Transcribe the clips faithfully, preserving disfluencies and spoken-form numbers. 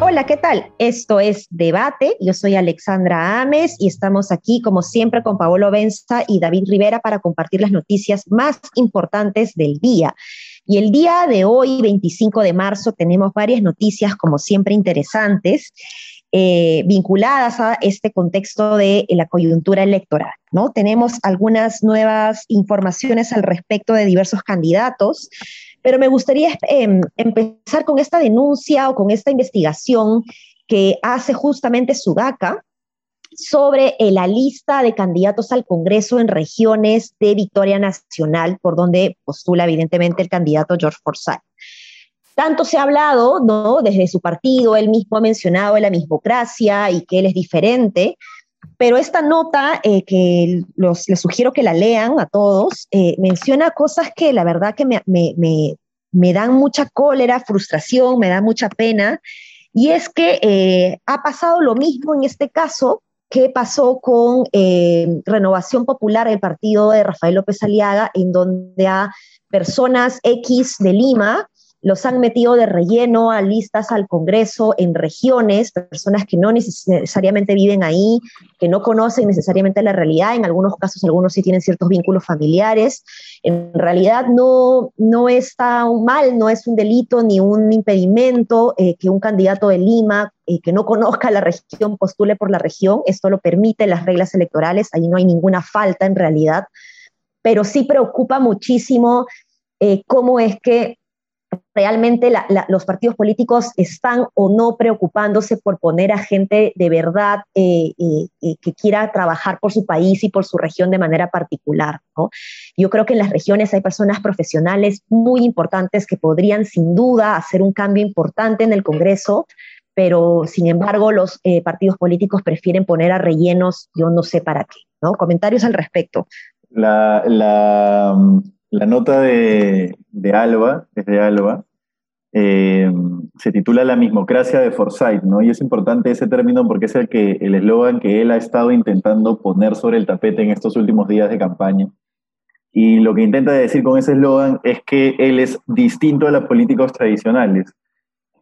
Hola, ¿qué tal? Esto es Debate. Yo soy Alexandra Ames y estamos aquí, como siempre, con Paolo Benza y David Rivera para compartir las noticias más importantes del día. Y el día de hoy, veinticinco de marzo, tenemos varias noticias, como siempre, interesantes, eh, vinculadas a este contexto de la coyuntura electoral, ¿no? Tenemos algunas nuevas informaciones al respecto de diversos candidatos, pero me gustaría eh, empezar con esta denuncia o con esta investigación que hace justamente Sudaca sobre eh, la lista de candidatos al Congreso en regiones de Victoria Nacional, por donde postula evidentemente el candidato George Forsyth. Tanto se ha hablado, ¿no?, desde su partido, él mismo ha mencionado la mismocracia y que él es diferente, pero esta nota, eh, que los, les sugiero que la lean a todos, eh, menciona cosas que la verdad que me, me, me, me dan mucha cólera, frustración, me da mucha pena, y es que eh, ha pasado lo mismo en este caso que pasó con eh, Renovación Popular, el partido de Rafael López Aliaga, en donde a personas X de Lima los han metido de relleno a listas al Congreso en regiones, personas que no necesariamente viven ahí, que no conocen necesariamente la realidad, en algunos casos algunos sí tienen ciertos vínculos familiares. En realidad no, no está mal, no es un delito ni un impedimento eh, que un candidato de Lima eh, que no conozca la región postule por la región, esto lo permiten las reglas electorales, ahí no hay ninguna falta en realidad, pero sí preocupa muchísimo eh, cómo es que realmente la, la, los partidos políticos están o no preocupándose por poner a gente de verdad eh, eh, eh, que quiera trabajar por su país y por su región de manera particular, ¿no? Yo creo que en las regiones hay personas profesionales muy importantes que podrían sin duda hacer un cambio importante en el Congreso, pero sin embargo los eh, partidos políticos prefieren poner a rellenos, yo no sé para qué, ¿no? Comentarios al respecto. La... la... La nota de, de Alba, desde Alba, eh, se titula La mismocracia de Forsyth, ¿no? Y es importante ese término porque es el que el eslogan que él ha estado intentando poner sobre el tapete en estos últimos días de campaña. Y lo que intenta decir con ese eslogan es que él es distinto a los políticos tradicionales,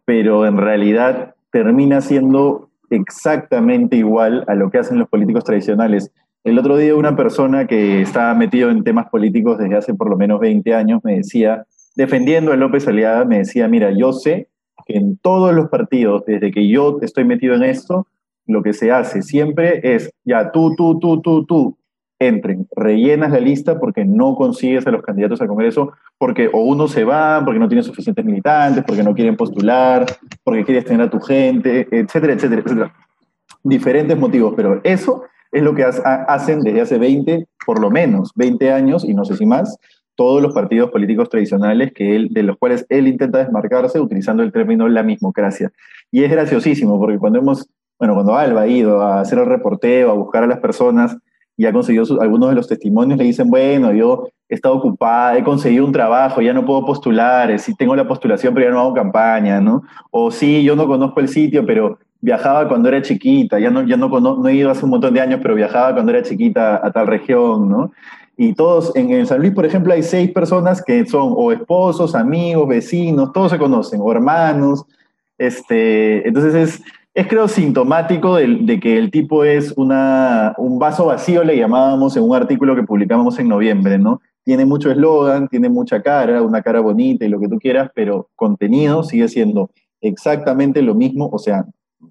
pero en realidad termina siendo exactamente igual a lo que hacen los políticos tradicionales. El otro día una persona que estaba metido en temas políticos desde hace por lo menos veinte años me decía, defendiendo a López Aliaga, me decía, mira, yo sé que en todos los partidos, desde que yo estoy metido en esto, lo que se hace siempre es, ya tú, tú, tú, tú, tú, entren, rellenas la lista porque no consigues a los candidatos al Congreso, porque o uno se va, porque no tiene suficientes militantes, porque no quieren postular, porque quieres tener a tu gente, etcétera, etcétera, etcétera. Diferentes motivos, pero eso es lo que hacen desde hace veinte, por lo menos veinte años, y no sé si más, todos los partidos políticos tradicionales que él, de los cuales él intenta desmarcarse utilizando el término la mismocracia. Y es graciosísimo, porque cuando hemos, bueno, cuando Alba ha ido a hacer el reporteo, a buscar a las personas, y ha conseguido sus, algunos de los testimonios, le dicen, bueno, yo he estado ocupada, he conseguido un trabajo, ya no puedo postular, sí tengo la postulación, pero ya no hago campaña, ¿no? O sí, yo no conozco el sitio, pero viajaba cuando era chiquita, ya no, ya no, no he ido hace un montón de años, pero viajaba cuando era chiquita a tal región, ¿no? Y todos, en, en San Luis, por ejemplo, hay seis personas que son o esposos, amigos, vecinos, todos se conocen, o hermanos, este, entonces es... Es creo sintomático de, de que el tipo es una, un vaso vacío, le llamábamos en un artículo que publicamos en noviembre, ¿no? Tiene mucho eslogan, tiene mucha cara, una cara bonita y lo que tú quieras, pero contenido sigue siendo exactamente lo mismo, o sea,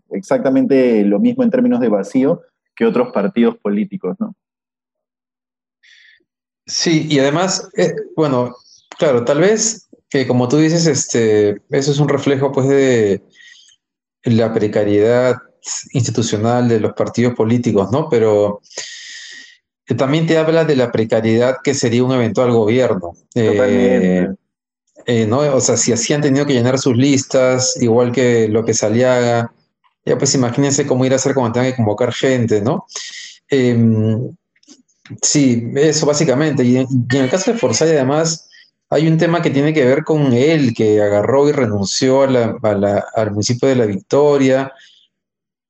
exactamente lo mismo en términos de vacío que otros partidos políticos, ¿no? Sí, y además, eh, bueno, claro, tal vez, que como tú dices, este, eso es un reflejo pues de la precariedad institucional de los partidos políticos, ¿no? Pero también te habla de la precariedad que sería un eventual gobierno. Eh, eh, ¿no? O sea, si así han tenido que llenar sus listas, igual que López Aliaga, ya pues imagínense cómo ir a hacer cuando tengan que convocar gente, ¿no? Eh, sí, eso básicamente. Y en, y en el caso de Forsyth, además, hay un tema que tiene que ver con él, que agarró y renunció a la, a la, al municipio de La Victoria,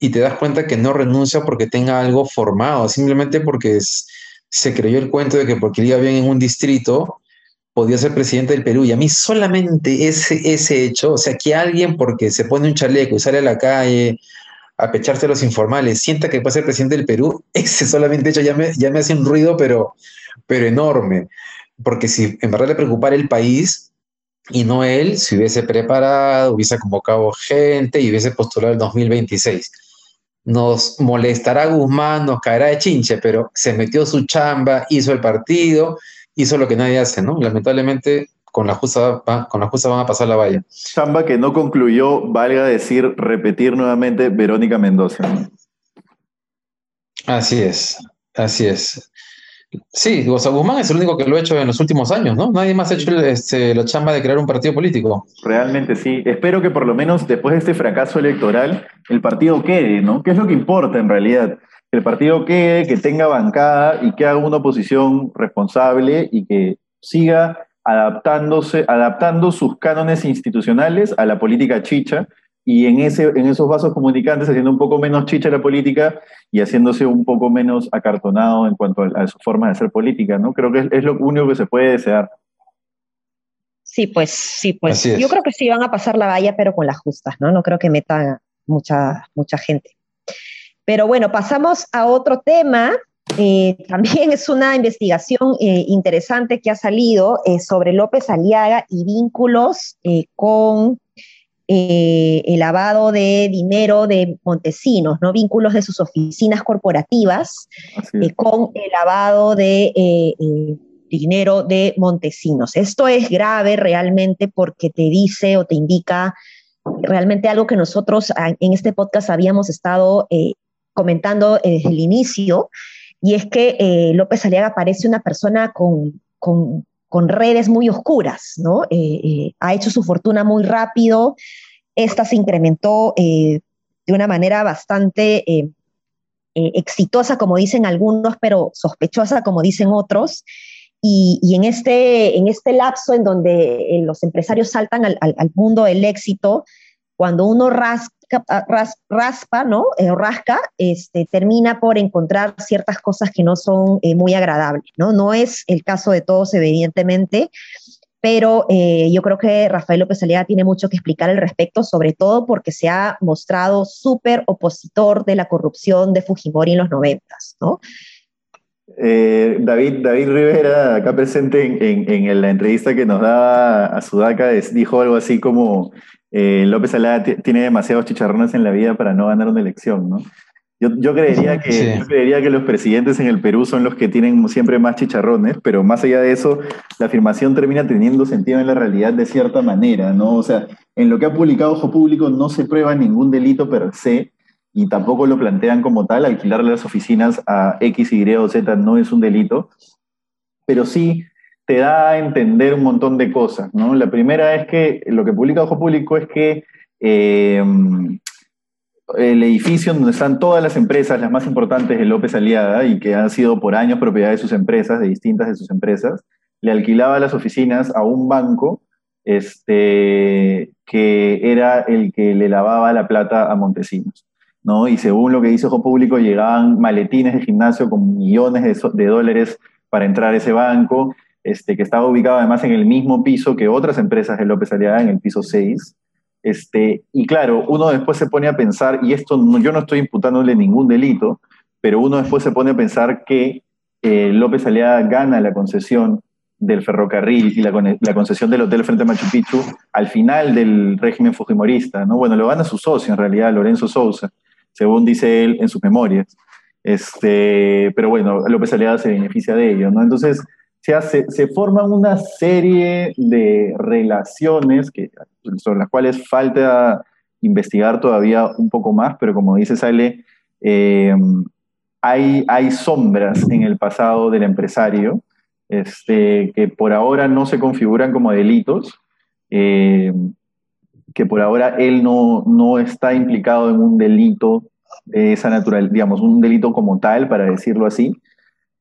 y te das cuenta que no renuncia porque tenga algo formado, simplemente porque es, se creyó el cuento de que porque le iba bien en un distrito podía ser presidente del Perú. Y a mí solamente ese, ese hecho, o sea, que alguien porque se pone un chaleco y sale a la calle a pecharse a los informales, sienta que puede ser presidente del Perú, ese solamente hecho ya me, ya me hace un ruido, pero, pero enorme. Porque si en verdad le preocupara el país y no él, se hubiese preparado, hubiese convocado gente y hubiese postulado el dos mil veintiséis. Nos molestará Guzmán, nos caerá de chinche, pero se metió su chamba, hizo el partido, hizo lo que nadie hace, ¿no? Lamentablemente, con la justa, con la justa van a pasar la valla. Chamba que no concluyó, valga decir, repetir nuevamente, Verónica Mendoza, ¿no? Así es, así es. Sí, o sea, Guzmán es el único que lo ha hecho en los últimos años, ¿no? Nadie más ha hecho este, la chamba de crear un partido político. Realmente sí. Espero que por lo menos después de este fracaso electoral el partido quede, ¿no? ¿Qué es lo que importa en realidad? Que el partido quede, que tenga bancada y que haga una oposición responsable y que siga adaptándose, adaptando sus cánones institucionales a la política chicha. Y en, ese, en esos vasos comunicantes, haciendo un poco menos chicha la política y haciéndose un poco menos acartonado en cuanto a, a su forma de hacer política, ¿no? Creo que es, es lo único que se puede desear. Sí, pues, sí, pues. Yo creo que sí van a pasar la valla, pero con las justas, ¿no? No creo que meta mucha, mucha gente. Pero bueno, pasamos a otro tema. Eh, también es una investigación eh, interesante que ha salido eh, sobre López Aliaga y vínculos eh, con... Eh, el lavado de dinero de Montesinos, ¿no? Vínculos de sus oficinas corporativas eh, con el lavado de eh, eh, dinero de Montesinos. Esto es grave realmente porque te dice o te indica realmente algo que nosotros en este podcast habíamos estado eh, comentando desde el inicio, y es que eh, López Aliaga parece una persona con... con con redes muy oscuras, ¿no? Eh, eh, ha hecho su fortuna muy rápido, esta se incrementó eh, de una manera bastante eh, eh, exitosa, como dicen algunos, pero sospechosa, como dicen otros, y, y en, este, en este lapso en donde eh, los empresarios saltan al, al, al mundo del éxito, cuando uno rasca, ras, raspa, ¿no? Eh, rasca, este, termina por encontrar ciertas cosas que no son eh, muy agradables, ¿no? No es el caso de todos, evidentemente, pero eh, yo creo que Rafael López Aliaga tiene mucho que explicar al respecto, sobre todo porque se ha mostrado súper opositor de la corrupción de Fujimori en los noventas, ¿no? Eh, David, David Rivera, acá presente en, en, en la entrevista que nos daba a Sudaca, es, dijo algo así como... Eh, López Aliaga tiene demasiados chicharrones en la vida para no ganar una elección, ¿no? Yo, yo, creería que, sí. yo creería que los presidentes en el Perú son los que tienen siempre más chicharrones, pero más allá de eso, la afirmación termina teniendo sentido en la realidad de cierta manera, ¿no? O sea, en lo que ha publicado Ojo Público no se prueba ningún delito per se, y tampoco lo plantean como tal. Alquilarle las oficinas a X, Y o Z no es un delito, pero sí... te da a entender un montón de cosas, ¿no? La primera es que lo que publica Ojo Público es que eh, el edificio donde están todas las empresas, las más importantes de López Aliaga, y que han sido por años propiedad de sus empresas, de distintas de sus empresas, le alquilaba las oficinas a un banco este, que era el que le lavaba la plata a Montesinos, ¿no? Y según lo que dice Ojo Público, llegaban maletines de gimnasio con millones de, so- de dólares para entrar a ese banco, Este, que estaba ubicado además en el mismo piso que otras empresas de López Aliaga, en el piso seis. Este, y claro, uno después se pone a pensar, y esto no, yo no estoy imputándole ningún delito, pero uno después se pone a pensar que eh, López Aliaga gana la concesión del ferrocarril y la, la concesión del hotel frente a Machu Picchu al final del régimen fujimorista, ¿no? Bueno, lo gana su socio en realidad, Lorenzo Sousa, según dice él en sus memorias. Este, pero bueno, López Aliaga se beneficia de ello, ¿no? Entonces... Se, hace, se forman una serie de relaciones que, sobre las cuales falta investigar todavía un poco más, pero como dice Sale, eh, hay, hay sombras en el pasado del empresario este, que por ahora no se configuran como delitos, eh, que por ahora él no, no está implicado en un delito de esa naturaleza, digamos, un delito como tal, para decirlo así,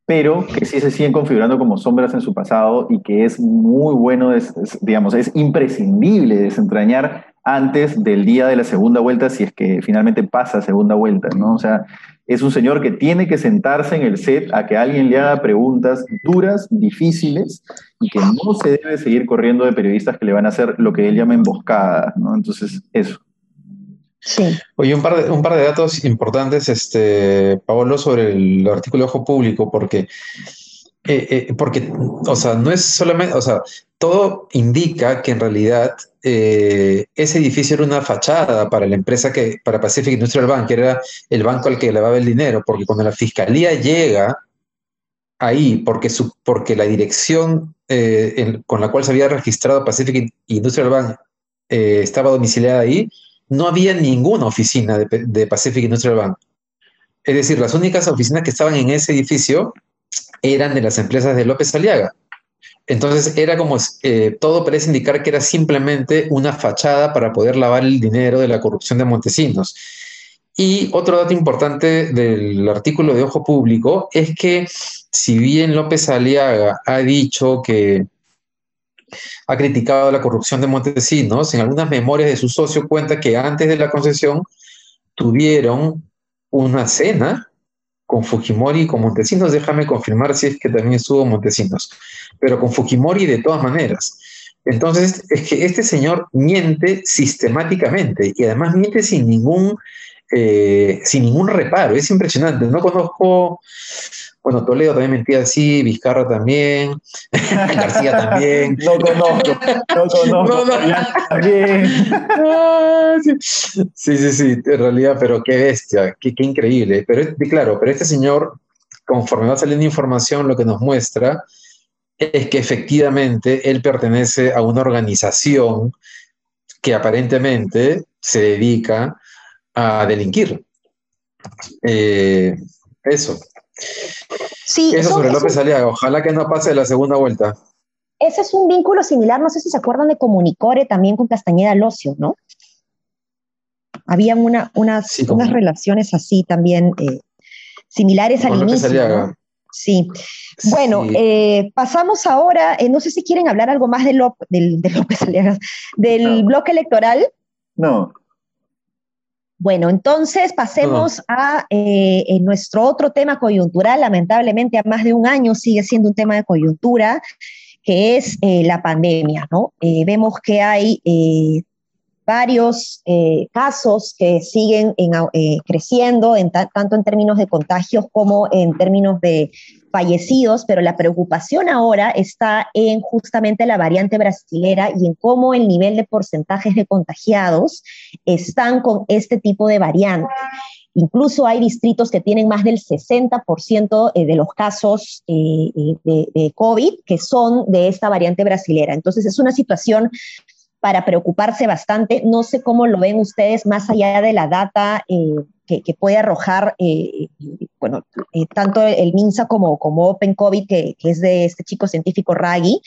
pero que sí se siguen configurando como sombras en su pasado y que es muy bueno, es, es, digamos, es imprescindible desentrañar antes del día de la segunda vuelta, si es que finalmente pasa segunda vuelta, ¿no? O sea, es un señor que tiene que sentarse en el set a que alguien le haga preguntas duras, difíciles, y que no se debe seguir corriendo de periodistas que le van a hacer lo que él llama emboscadas, ¿no? Entonces, eso. Sí. Oye, un par de, un par de datos importantes, este, Paolo, sobre el artículo de Ojo Público, porque, eh, eh, porque, o sea, no es solamente, o sea, todo indica que en realidad eh, ese edificio era una fachada para la empresa que, para Pacific Industrial Bank, que era el banco al que lavaba el dinero, porque cuando la fiscalía llega ahí, porque, su, porque la dirección eh, en, con la cual se había registrado Pacific Industrial Bank eh, estaba domiciliada ahí, no había ninguna oficina de, de Pacific Industrial Bank. Es decir, las únicas oficinas que estaban en ese edificio eran de las empresas de López Aliaga. Entonces, era como, eh, todo parece indicar que era simplemente una fachada para poder lavar el dinero de la corrupción de Montesinos. Y otro dato importante del artículo de Ojo Público es que, si bien López Aliaga ha dicho que ha criticado la corrupción de Montesinos, en algunas memorias de su socio cuenta que antes de la concesión tuvieron una cena con Fujimori y con Montesinos. Déjame confirmar si es que también estuvo Montesinos, pero con Fujimori de todas maneras. Entonces, es que este señor miente sistemáticamente y además miente sin ningún, eh, sin ningún reparo. Es impresionante. No conozco... Bueno, Toledo también mentía así, Vizcarra también, García también. No conozco, no conozco. No, no. También. Sí, sí, sí, en realidad, pero qué bestia, qué, qué increíble. Pero claro, pero este señor, conforme va saliendo información, lo que nos muestra es que efectivamente él pertenece a una organización que aparentemente se dedica a delinquir. Eh, eso. Sí, eso sobre López es un, Aliaga, ojalá que no pase la segunda vuelta. Ese es un vínculo similar, no sé si se acuerdan de Comunicore también con Castañeda Locio, ¿no? Habían una, unas, sí, unas relaciones así también eh, similares al inicio, ¿no? Sí. Sí. Bueno, eh, pasamos ahora, eh, no sé si quieren hablar algo más de, Lop, del, de López Aliaga, del no. bloque electoral. No. Bueno, entonces pasemos no. a eh, en nuestro otro tema coyuntural, lamentablemente a más de un año sigue siendo un tema de coyuntura, que es eh, la pandemia, ¿no? Eh, vemos que hay eh, varios eh, casos que siguen en, eh, creciendo, en ta- tanto en términos de contagios como en términos de fallecidos, pero la preocupación ahora está en justamente la variante brasilera y en cómo el nivel de porcentajes de contagiados están con este tipo de variante. Incluso hay distritos que tienen más del sesenta por ciento de los casos de, de COVID que son de esta variante brasilera. Entonces es una situación para preocuparse bastante. No sé cómo lo ven ustedes más allá de la data eh, que, que puede arrojar eh, bueno, eh, tanto el MinSA como, como OpenCOVID, que, que es de este chico científico Raggi,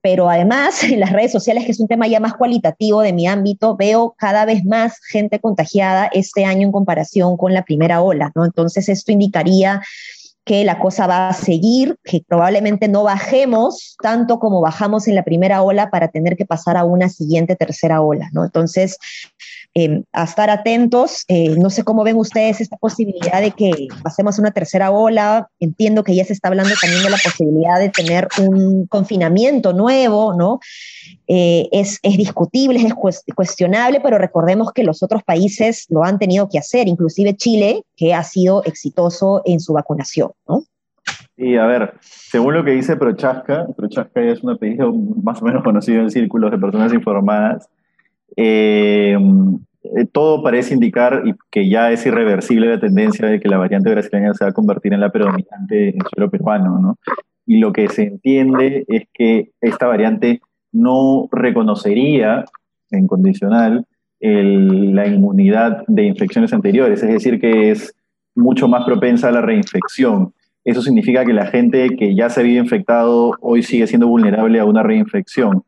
pero además en las redes sociales, que es un tema ya más cualitativo de mi ámbito, veo cada vez más gente contagiada este año en comparación con la primera ola, ¿no? Entonces esto indicaría que la cosa va a seguir, que probablemente no bajemos tanto como bajamos en la primera ola para tener que pasar a una siguiente tercera ola, ¿no? Entonces, eh, a estar atentos. Eh, no sé cómo ven ustedes esta posibilidad de que pasemos una tercera ola. Entiendo que ya se está hablando también de la posibilidad de tener un confinamiento nuevo, ¿no? Eh, es, es discutible, es cuestionable, pero recordemos que los otros países lo han tenido que hacer, inclusive Chile, que ha sido exitoso en su vacunación, ¿no? Y a ver, según lo que dice Prochazka, Prochazka es un apellido más o menos conocido en círculos de personas informadas, eh, todo parece indicar que ya es irreversible la tendencia de que la variante brasileña se va a convertir en la predominante en el suelo peruano, ¿no? Y lo que se entiende es que esta variante no reconocería en condicional el, la inmunidad de infecciones anteriores, es decir, que es mucho más propensa a la reinfección. Eso significa que la gente que ya se había infectado hoy sigue siendo vulnerable a una reinfección.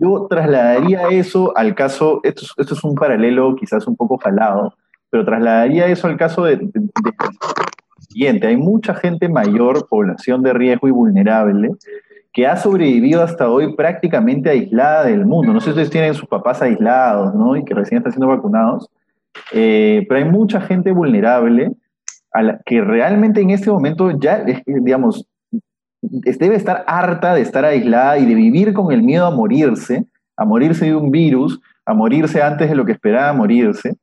Yo trasladaría eso al caso, esto es, esto es un paralelo quizás un poco jalado, pero trasladaría eso al caso de, de, de siguiente. Hay mucha gente mayor, población de riesgo y vulnerable, que ha sobrevivido hasta hoy prácticamente aislada del mundo. No sé si ustedes tienen sus papás aislados, ¿no? Y que recién están siendo vacunados. Eh, pero hay mucha gente vulnerable a la que realmente en este momento ya, digamos, debe estar harta de estar aislada y de vivir con el miedo a morirse, a morirse de un virus, a morirse antes de lo que esperaba morirse,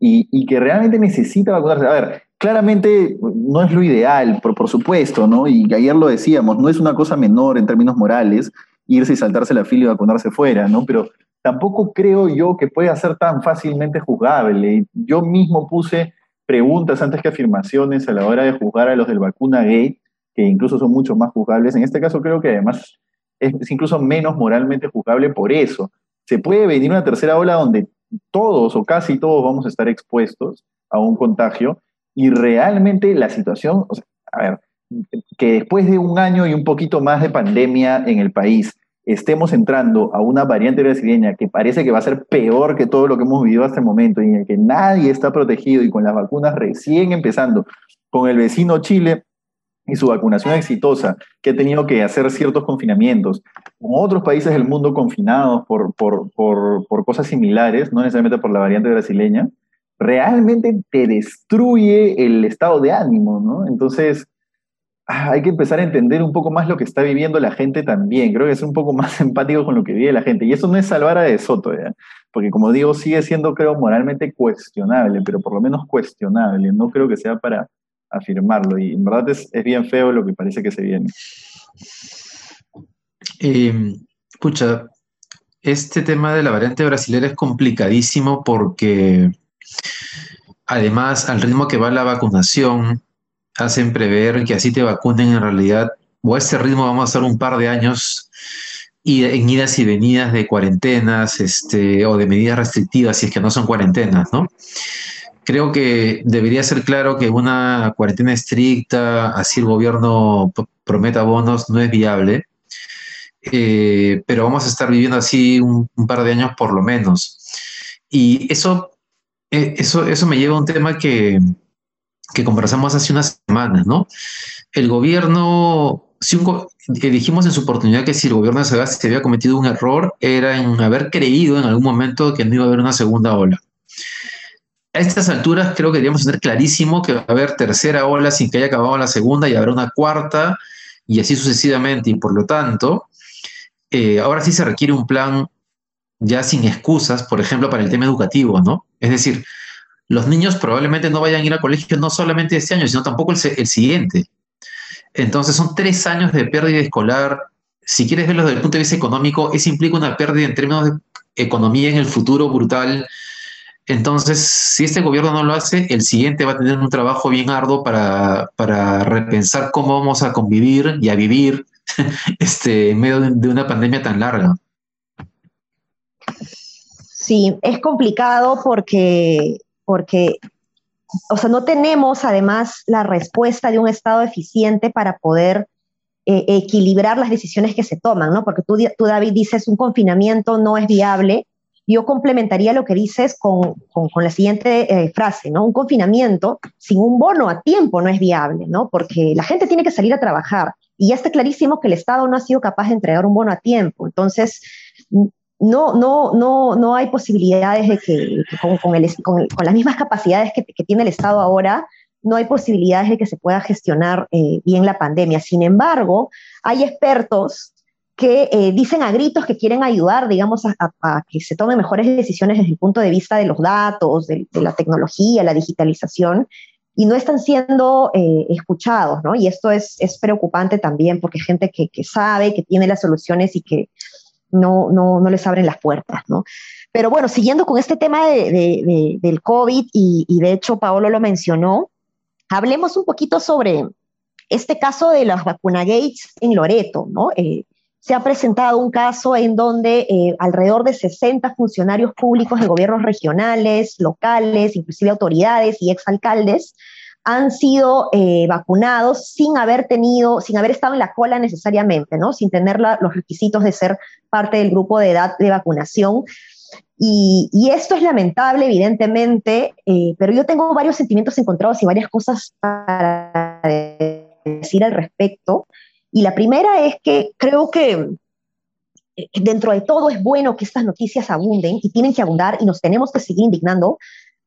y, y que realmente necesita vacunarse. A ver, claramente no es lo ideal, por, por supuesto, ¿no? Y ayer lo decíamos, no es una cosa menor en términos morales irse y saltarse la fila y vacunarse fuera, ¿no? Pero tampoco creo yo que pueda ser tan fácilmente juzgable. Yo mismo puse preguntas antes que afirmaciones a la hora de juzgar a los del Vacunagate, que incluso son mucho más juzgables. En este caso creo que además es incluso menos moralmente juzgable por eso. Se puede venir una tercera ola donde todos o casi todos vamos a estar expuestos a un contagio y realmente la situación, o sea, a ver, que después de un año y un poquito más de pandemia en el país estemos entrando a una variante brasileña que parece que va a ser peor que todo lo que hemos vivido hasta el momento y en el que nadie está protegido y con las vacunas recién empezando, con el vecino Chile y su vacunación exitosa, que ha tenido que hacer ciertos confinamientos, como otros países del mundo confinados por, por, por, por cosas similares, no necesariamente por la variante brasileña, realmente te destruye el estado de ánimo, ¿no? Entonces, hay que empezar a entender un poco más lo que está viviendo la gente también. Creo que ser un poco más empático con lo que vive la gente. Y eso no es salvar a De Soto, ¿eh? Porque como digo, sigue siendo, creo, moralmente cuestionable, pero por lo menos cuestionable. No creo que sea para afirmarlo, y en verdad es, es bien feo lo que parece que se viene. Eh, pucha, este tema de la variante brasilera es complicadísimo porque además al ritmo que va la vacunación hacen prever que así te vacunen en realidad, o a este ritmo vamos a estar un par de años y en idas y venidas de cuarentenas este, o de medidas restrictivas si es que no son cuarentenas, ¿no? Creo que debería ser claro que una cuarentena estricta, así el gobierno prometa bonos, no es viable. Eh, pero vamos a estar viviendo así un, un par de años por lo menos. Y eso, eh, eso, eso me lleva a un tema que, que conversamos hace unas semanas, ¿no? El gobierno, si un, eh, dijimos en su oportunidad que si el gobierno de Sagasti se había cometido un error, era en haber creído en algún momento que no iba a haber una segunda ola. A estas alturas creo que deberíamos tener clarísimo que va a haber tercera ola sin que haya acabado la segunda y habrá una cuarta y así sucesivamente. Y por lo tanto, eh, ahora sí se requiere un plan ya sin excusas, por ejemplo, para el tema educativo, ¿no? Es decir, los niños probablemente no vayan a ir al colegio no solamente este año, sino tampoco el, el siguiente. Entonces son tres años de pérdida escolar. Si quieres verlo desde el punto de vista económico, eso implica una pérdida en términos de economía en el futuro brutal. Entonces, si este gobierno no lo hace, el siguiente va a tener un trabajo bien arduo para, para repensar cómo vamos a convivir y a vivir este, en medio de una pandemia tan larga. Sí, es complicado porque, porque, o sea, no tenemos además la respuesta de un Estado eficiente para poder eh, equilibrar las decisiones que se toman, ¿no? Porque tú, tú, David, dices un confinamiento no es viable. Yo complementaría lo que dices con, con, con la siguiente eh, frase, ¿no? Un confinamiento sin un bono a tiempo no es viable, ¿no? Porque la gente tiene que salir a trabajar y ya está clarísimo que el Estado no ha sido capaz de entregar un bono a tiempo. Entonces, no, no, no, no hay posibilidades de que, que con, con, el, con, con las mismas capacidades que, que tiene el Estado ahora, no hay posibilidades de que se pueda gestionar eh, bien la pandemia. Sin embargo, hay expertos que eh, dicen a gritos que quieren ayudar, digamos, a, a, a que se tomen mejores decisiones desde el punto de vista de los datos, de, de la tecnología, la digitalización, y no están siendo eh, escuchados, ¿no? Y esto es, es preocupante también, porque hay gente que, que sabe, que tiene las soluciones y que no, no, no les abren las puertas, ¿no? Pero bueno, siguiendo con este tema de, de, de, del COVID, y, y de hecho Paolo lo mencionó, hablemos un poquito sobre este caso de las Vacunagates en Loreto, ¿no? Eh, Se ha presentado un caso en donde eh, alrededor de sesenta funcionarios públicos de gobiernos regionales, locales, inclusive autoridades y exalcaldes, han sido eh, vacunados sin haber tenido, sin haber estado en la cola necesariamente, ¿no? Sin tener la, los requisitos de ser parte del grupo de edad de vacunación. Y, y esto es lamentable, evidentemente, eh, pero yo tengo varios sentimientos encontrados y varias cosas para decir al respecto. Y la primera es que creo que dentro de todo es bueno que estas noticias abunden, y tienen que abundar, y nos tenemos que seguir indignando,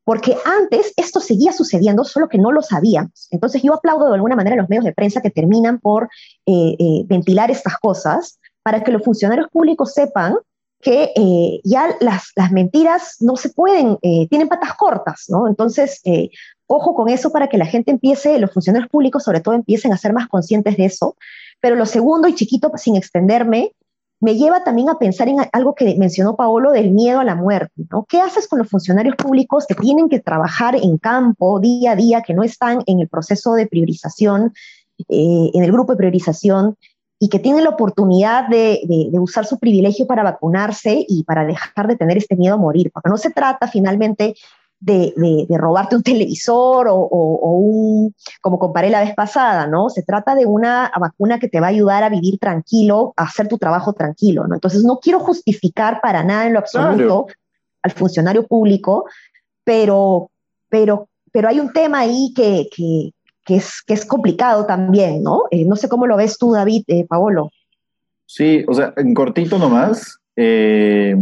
porque antes esto seguía sucediendo, solo que no lo sabíamos. Entonces yo aplaudo de alguna manera a los medios de prensa que terminan por eh, eh, ventilar estas cosas, para que los funcionarios públicos sepan que eh, ya las, las mentiras no se pueden, eh, tienen patas cortas, ¿no? Entonces, eh, ojo con eso, para que la gente empiece, los funcionarios públicos sobre todo, empiecen a ser más conscientes de eso. Pero lo segundo, y chiquito, sin extenderme, me lleva también a pensar en algo que mencionó Paolo, del miedo a la muerte, ¿no? ¿Qué haces con los funcionarios públicos que tienen que trabajar en campo día a día, que no están en el proceso de priorización, eh, en el grupo de priorización, y que tienen la oportunidad de, de, de usar su privilegio para vacunarse y para dejar de tener este miedo a morir? Porque no se trata finalmente de, de, de robarte un televisor o, o, o un, como comparé la vez pasada, ¿no? Se trata de una vacuna que te va a ayudar a vivir tranquilo, a hacer tu trabajo tranquilo, ¿no? Entonces no quiero justificar para nada en lo absoluto, claro, al funcionario público, pero, pero, pero hay un tema ahí que... que Que es, que es complicado también, ¿no? Eh, no sé cómo lo ves tú, David, eh, Paolo. Sí, o sea, en cortito nomás, eh,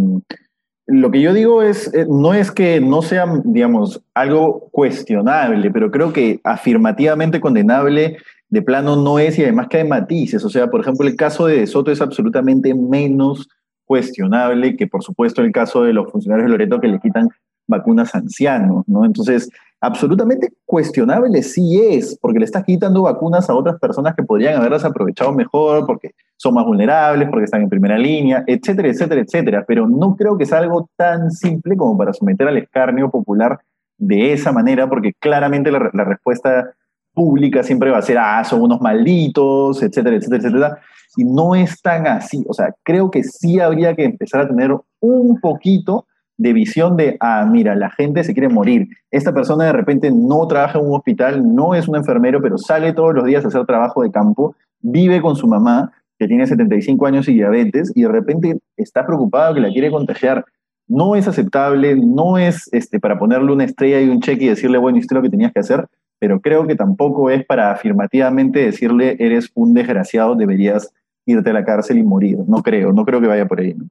lo que yo digo es, eh, no es que no sea, digamos, algo cuestionable, pero creo que afirmativamente condenable de plano no es, y además que hay matices. O sea, por ejemplo, el caso de De Soto es absolutamente menos cuestionable que, por supuesto, el caso de los funcionarios de Loreto que le quitan vacunas a ancianos, ¿no? Entonces, absolutamente cuestionable sí es, porque le estás quitando vacunas a otras personas que podrían haberlas aprovechado mejor, porque son más vulnerables, porque están en primera línea, etcétera, etcétera, etcétera. Pero no creo que sea algo tan simple como para someter al escarnio popular de esa manera, porque claramente la, la respuesta pública siempre va a ser, ah, son unos malditos, etcétera, etcétera, etcétera. Y no es tan así. O sea, creo que sí habría que empezar a tener un poquito de visión de, ah, mira, la gente se quiere morir. Esta persona de repente no trabaja en un hospital, no es un enfermero, pero sale todos los días a hacer trabajo de campo, vive con su mamá, que tiene setenta y cinco años y diabetes, y de repente está preocupado que la quiere contagiar. No es aceptable, no es este, para ponerle una estrella y un cheque y decirle, bueno, hiciste lo que tenías que hacer, pero creo que tampoco es para afirmativamente decirle, eres un desgraciado, deberías irte a la cárcel y morir. No creo, no creo que vaya por ahí, ¿no?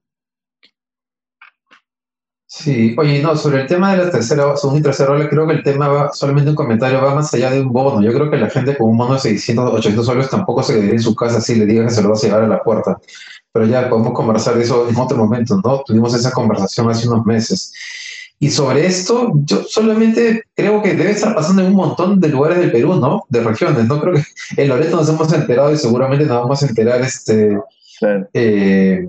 Sí, oye, no, sobre el tema de la tercera, segunda y tercera ola, creo que el tema va, solamente un comentario, va más allá de un bono. Yo creo que la gente con un bono de seiscientos, ochocientos soles tampoco se quedaría en su casa si le digan que se lo va a llevar a la puerta. Pero ya podemos conversar de eso en otro momento, ¿no? Tuvimos esa conversación hace unos meses. Y sobre esto, yo solamente creo que debe estar pasando en un montón de lugares del Perú, ¿no? De regiones, ¿no? Creo que en Loreto nos hemos enterado y seguramente nos vamos a enterar, este... Claro. Eh,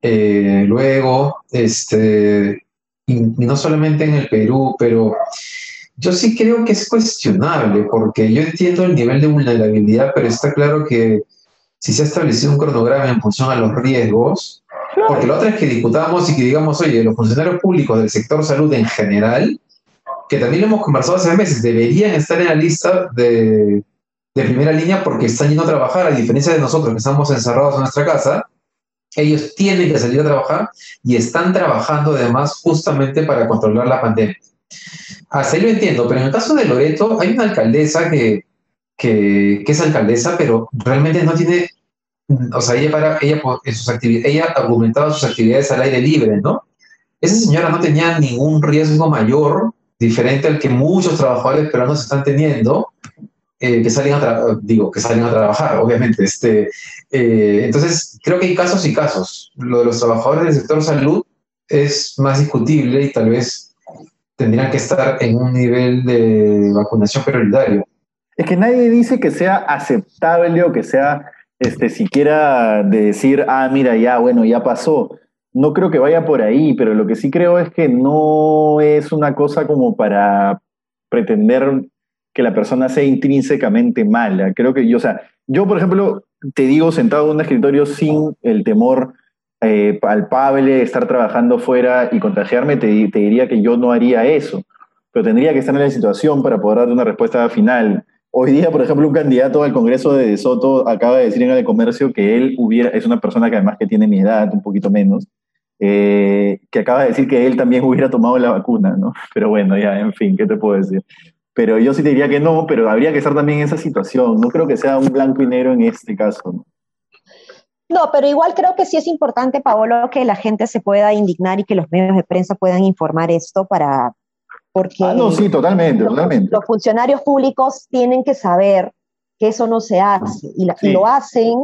eh, luego, este... Y no solamente en el Perú, pero yo sí creo que es cuestionable, porque yo entiendo el nivel de vulnerabilidad, pero está claro que si se ha establecido un cronograma en función a los riesgos, porque la otra es que discutamos y que digamos, oye, los funcionarios públicos del sector salud en general, que también lo hemos conversado hace meses, deberían estar en la lista de, de primera línea porque están yendo a trabajar, a diferencia de nosotros que estamos encerrados en nuestra casa. Ellos tienen que salir a trabajar y están trabajando además justamente para controlar la pandemia. Así lo entiendo, pero en el caso de Loreto hay una alcaldesa que, que, que es alcaldesa, pero realmente no tiene, o sea, ella, para, ella, en sus actividades, ella argumentaba sus actividades al aire libre, ¿no? Esa señora no tenía ningún riesgo mayor, diferente al que muchos trabajadores peruanos están teniendo, Eh, que salen a tra- digo que salen a trabajar, obviamente. Este, eh, entonces, creo que hay casos y casos. Lo de los trabajadores del sector salud es más discutible y tal vez tendrían que estar en un nivel de vacunación prioritario. Es que nadie dice que sea aceptable o que sea este, siquiera de decir, ah, mira, ya, bueno, ya pasó. No creo que vaya por ahí, pero lo que sí creo es que no es una cosa como para pretender que la persona sea intrínsecamente mala. Creo que yo, o sea, yo por ejemplo, te digo, sentado en un escritorio sin el temor eh, palpable de estar trabajando fuera y contagiarme, te, te diría que yo no haría eso, pero tendría que estar en la situación para poder darte una respuesta final. Hoy día, por ejemplo, un candidato al Congreso de De Soto acaba de decir en el Comercio que él hubiera, es una persona que además que tiene mi edad, un poquito menos, eh, que acaba de decir que él también hubiera tomado la vacuna, ¿no? Pero bueno, ya, en fin, ¿qué te puedo decir? Pero yo sí te diría que no, pero habría que estar también en esa situación. No creo que sea un blanco y negro en este caso, ¿no? No, pero igual creo que sí es importante, Paolo, que la gente se pueda indignar y que los medios de prensa puedan informar esto para... Porque ah, no, sí, totalmente, los, totalmente. Los funcionarios públicos tienen que saber que eso no se hace, y, la, sí. y lo hacen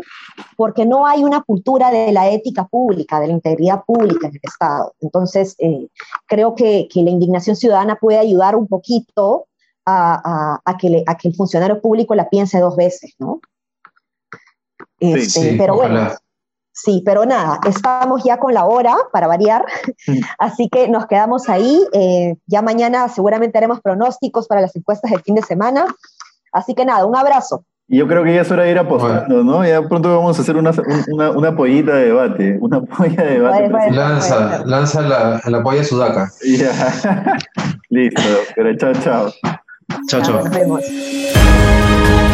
porque no hay una cultura de la ética pública, de la integridad pública en el Estado. Entonces, eh, creo que, que la indignación ciudadana puede ayudar un poquito a, a, a, que, le, a que el funcionario público la piense dos veces, ¿no? Este, sí, sí, pero ojalá. Bueno, sí, pero nada, estamos ya con la hora para variar, así que nos quedamos ahí, eh, ya mañana seguramente haremos pronósticos para las encuestas del fin de semana, así que nada, un abrazo. Y yo creo que ya es hora de ir apostando, bueno. ¿no? Ya pronto vamos a hacer una, una, una pollita de debate, una polla de debate. Vale, vale, lanza, vale. lanza la, la polla de Sudaca. Yeah. Listo, pero chao, chao. Chao, chao. Nos vemos.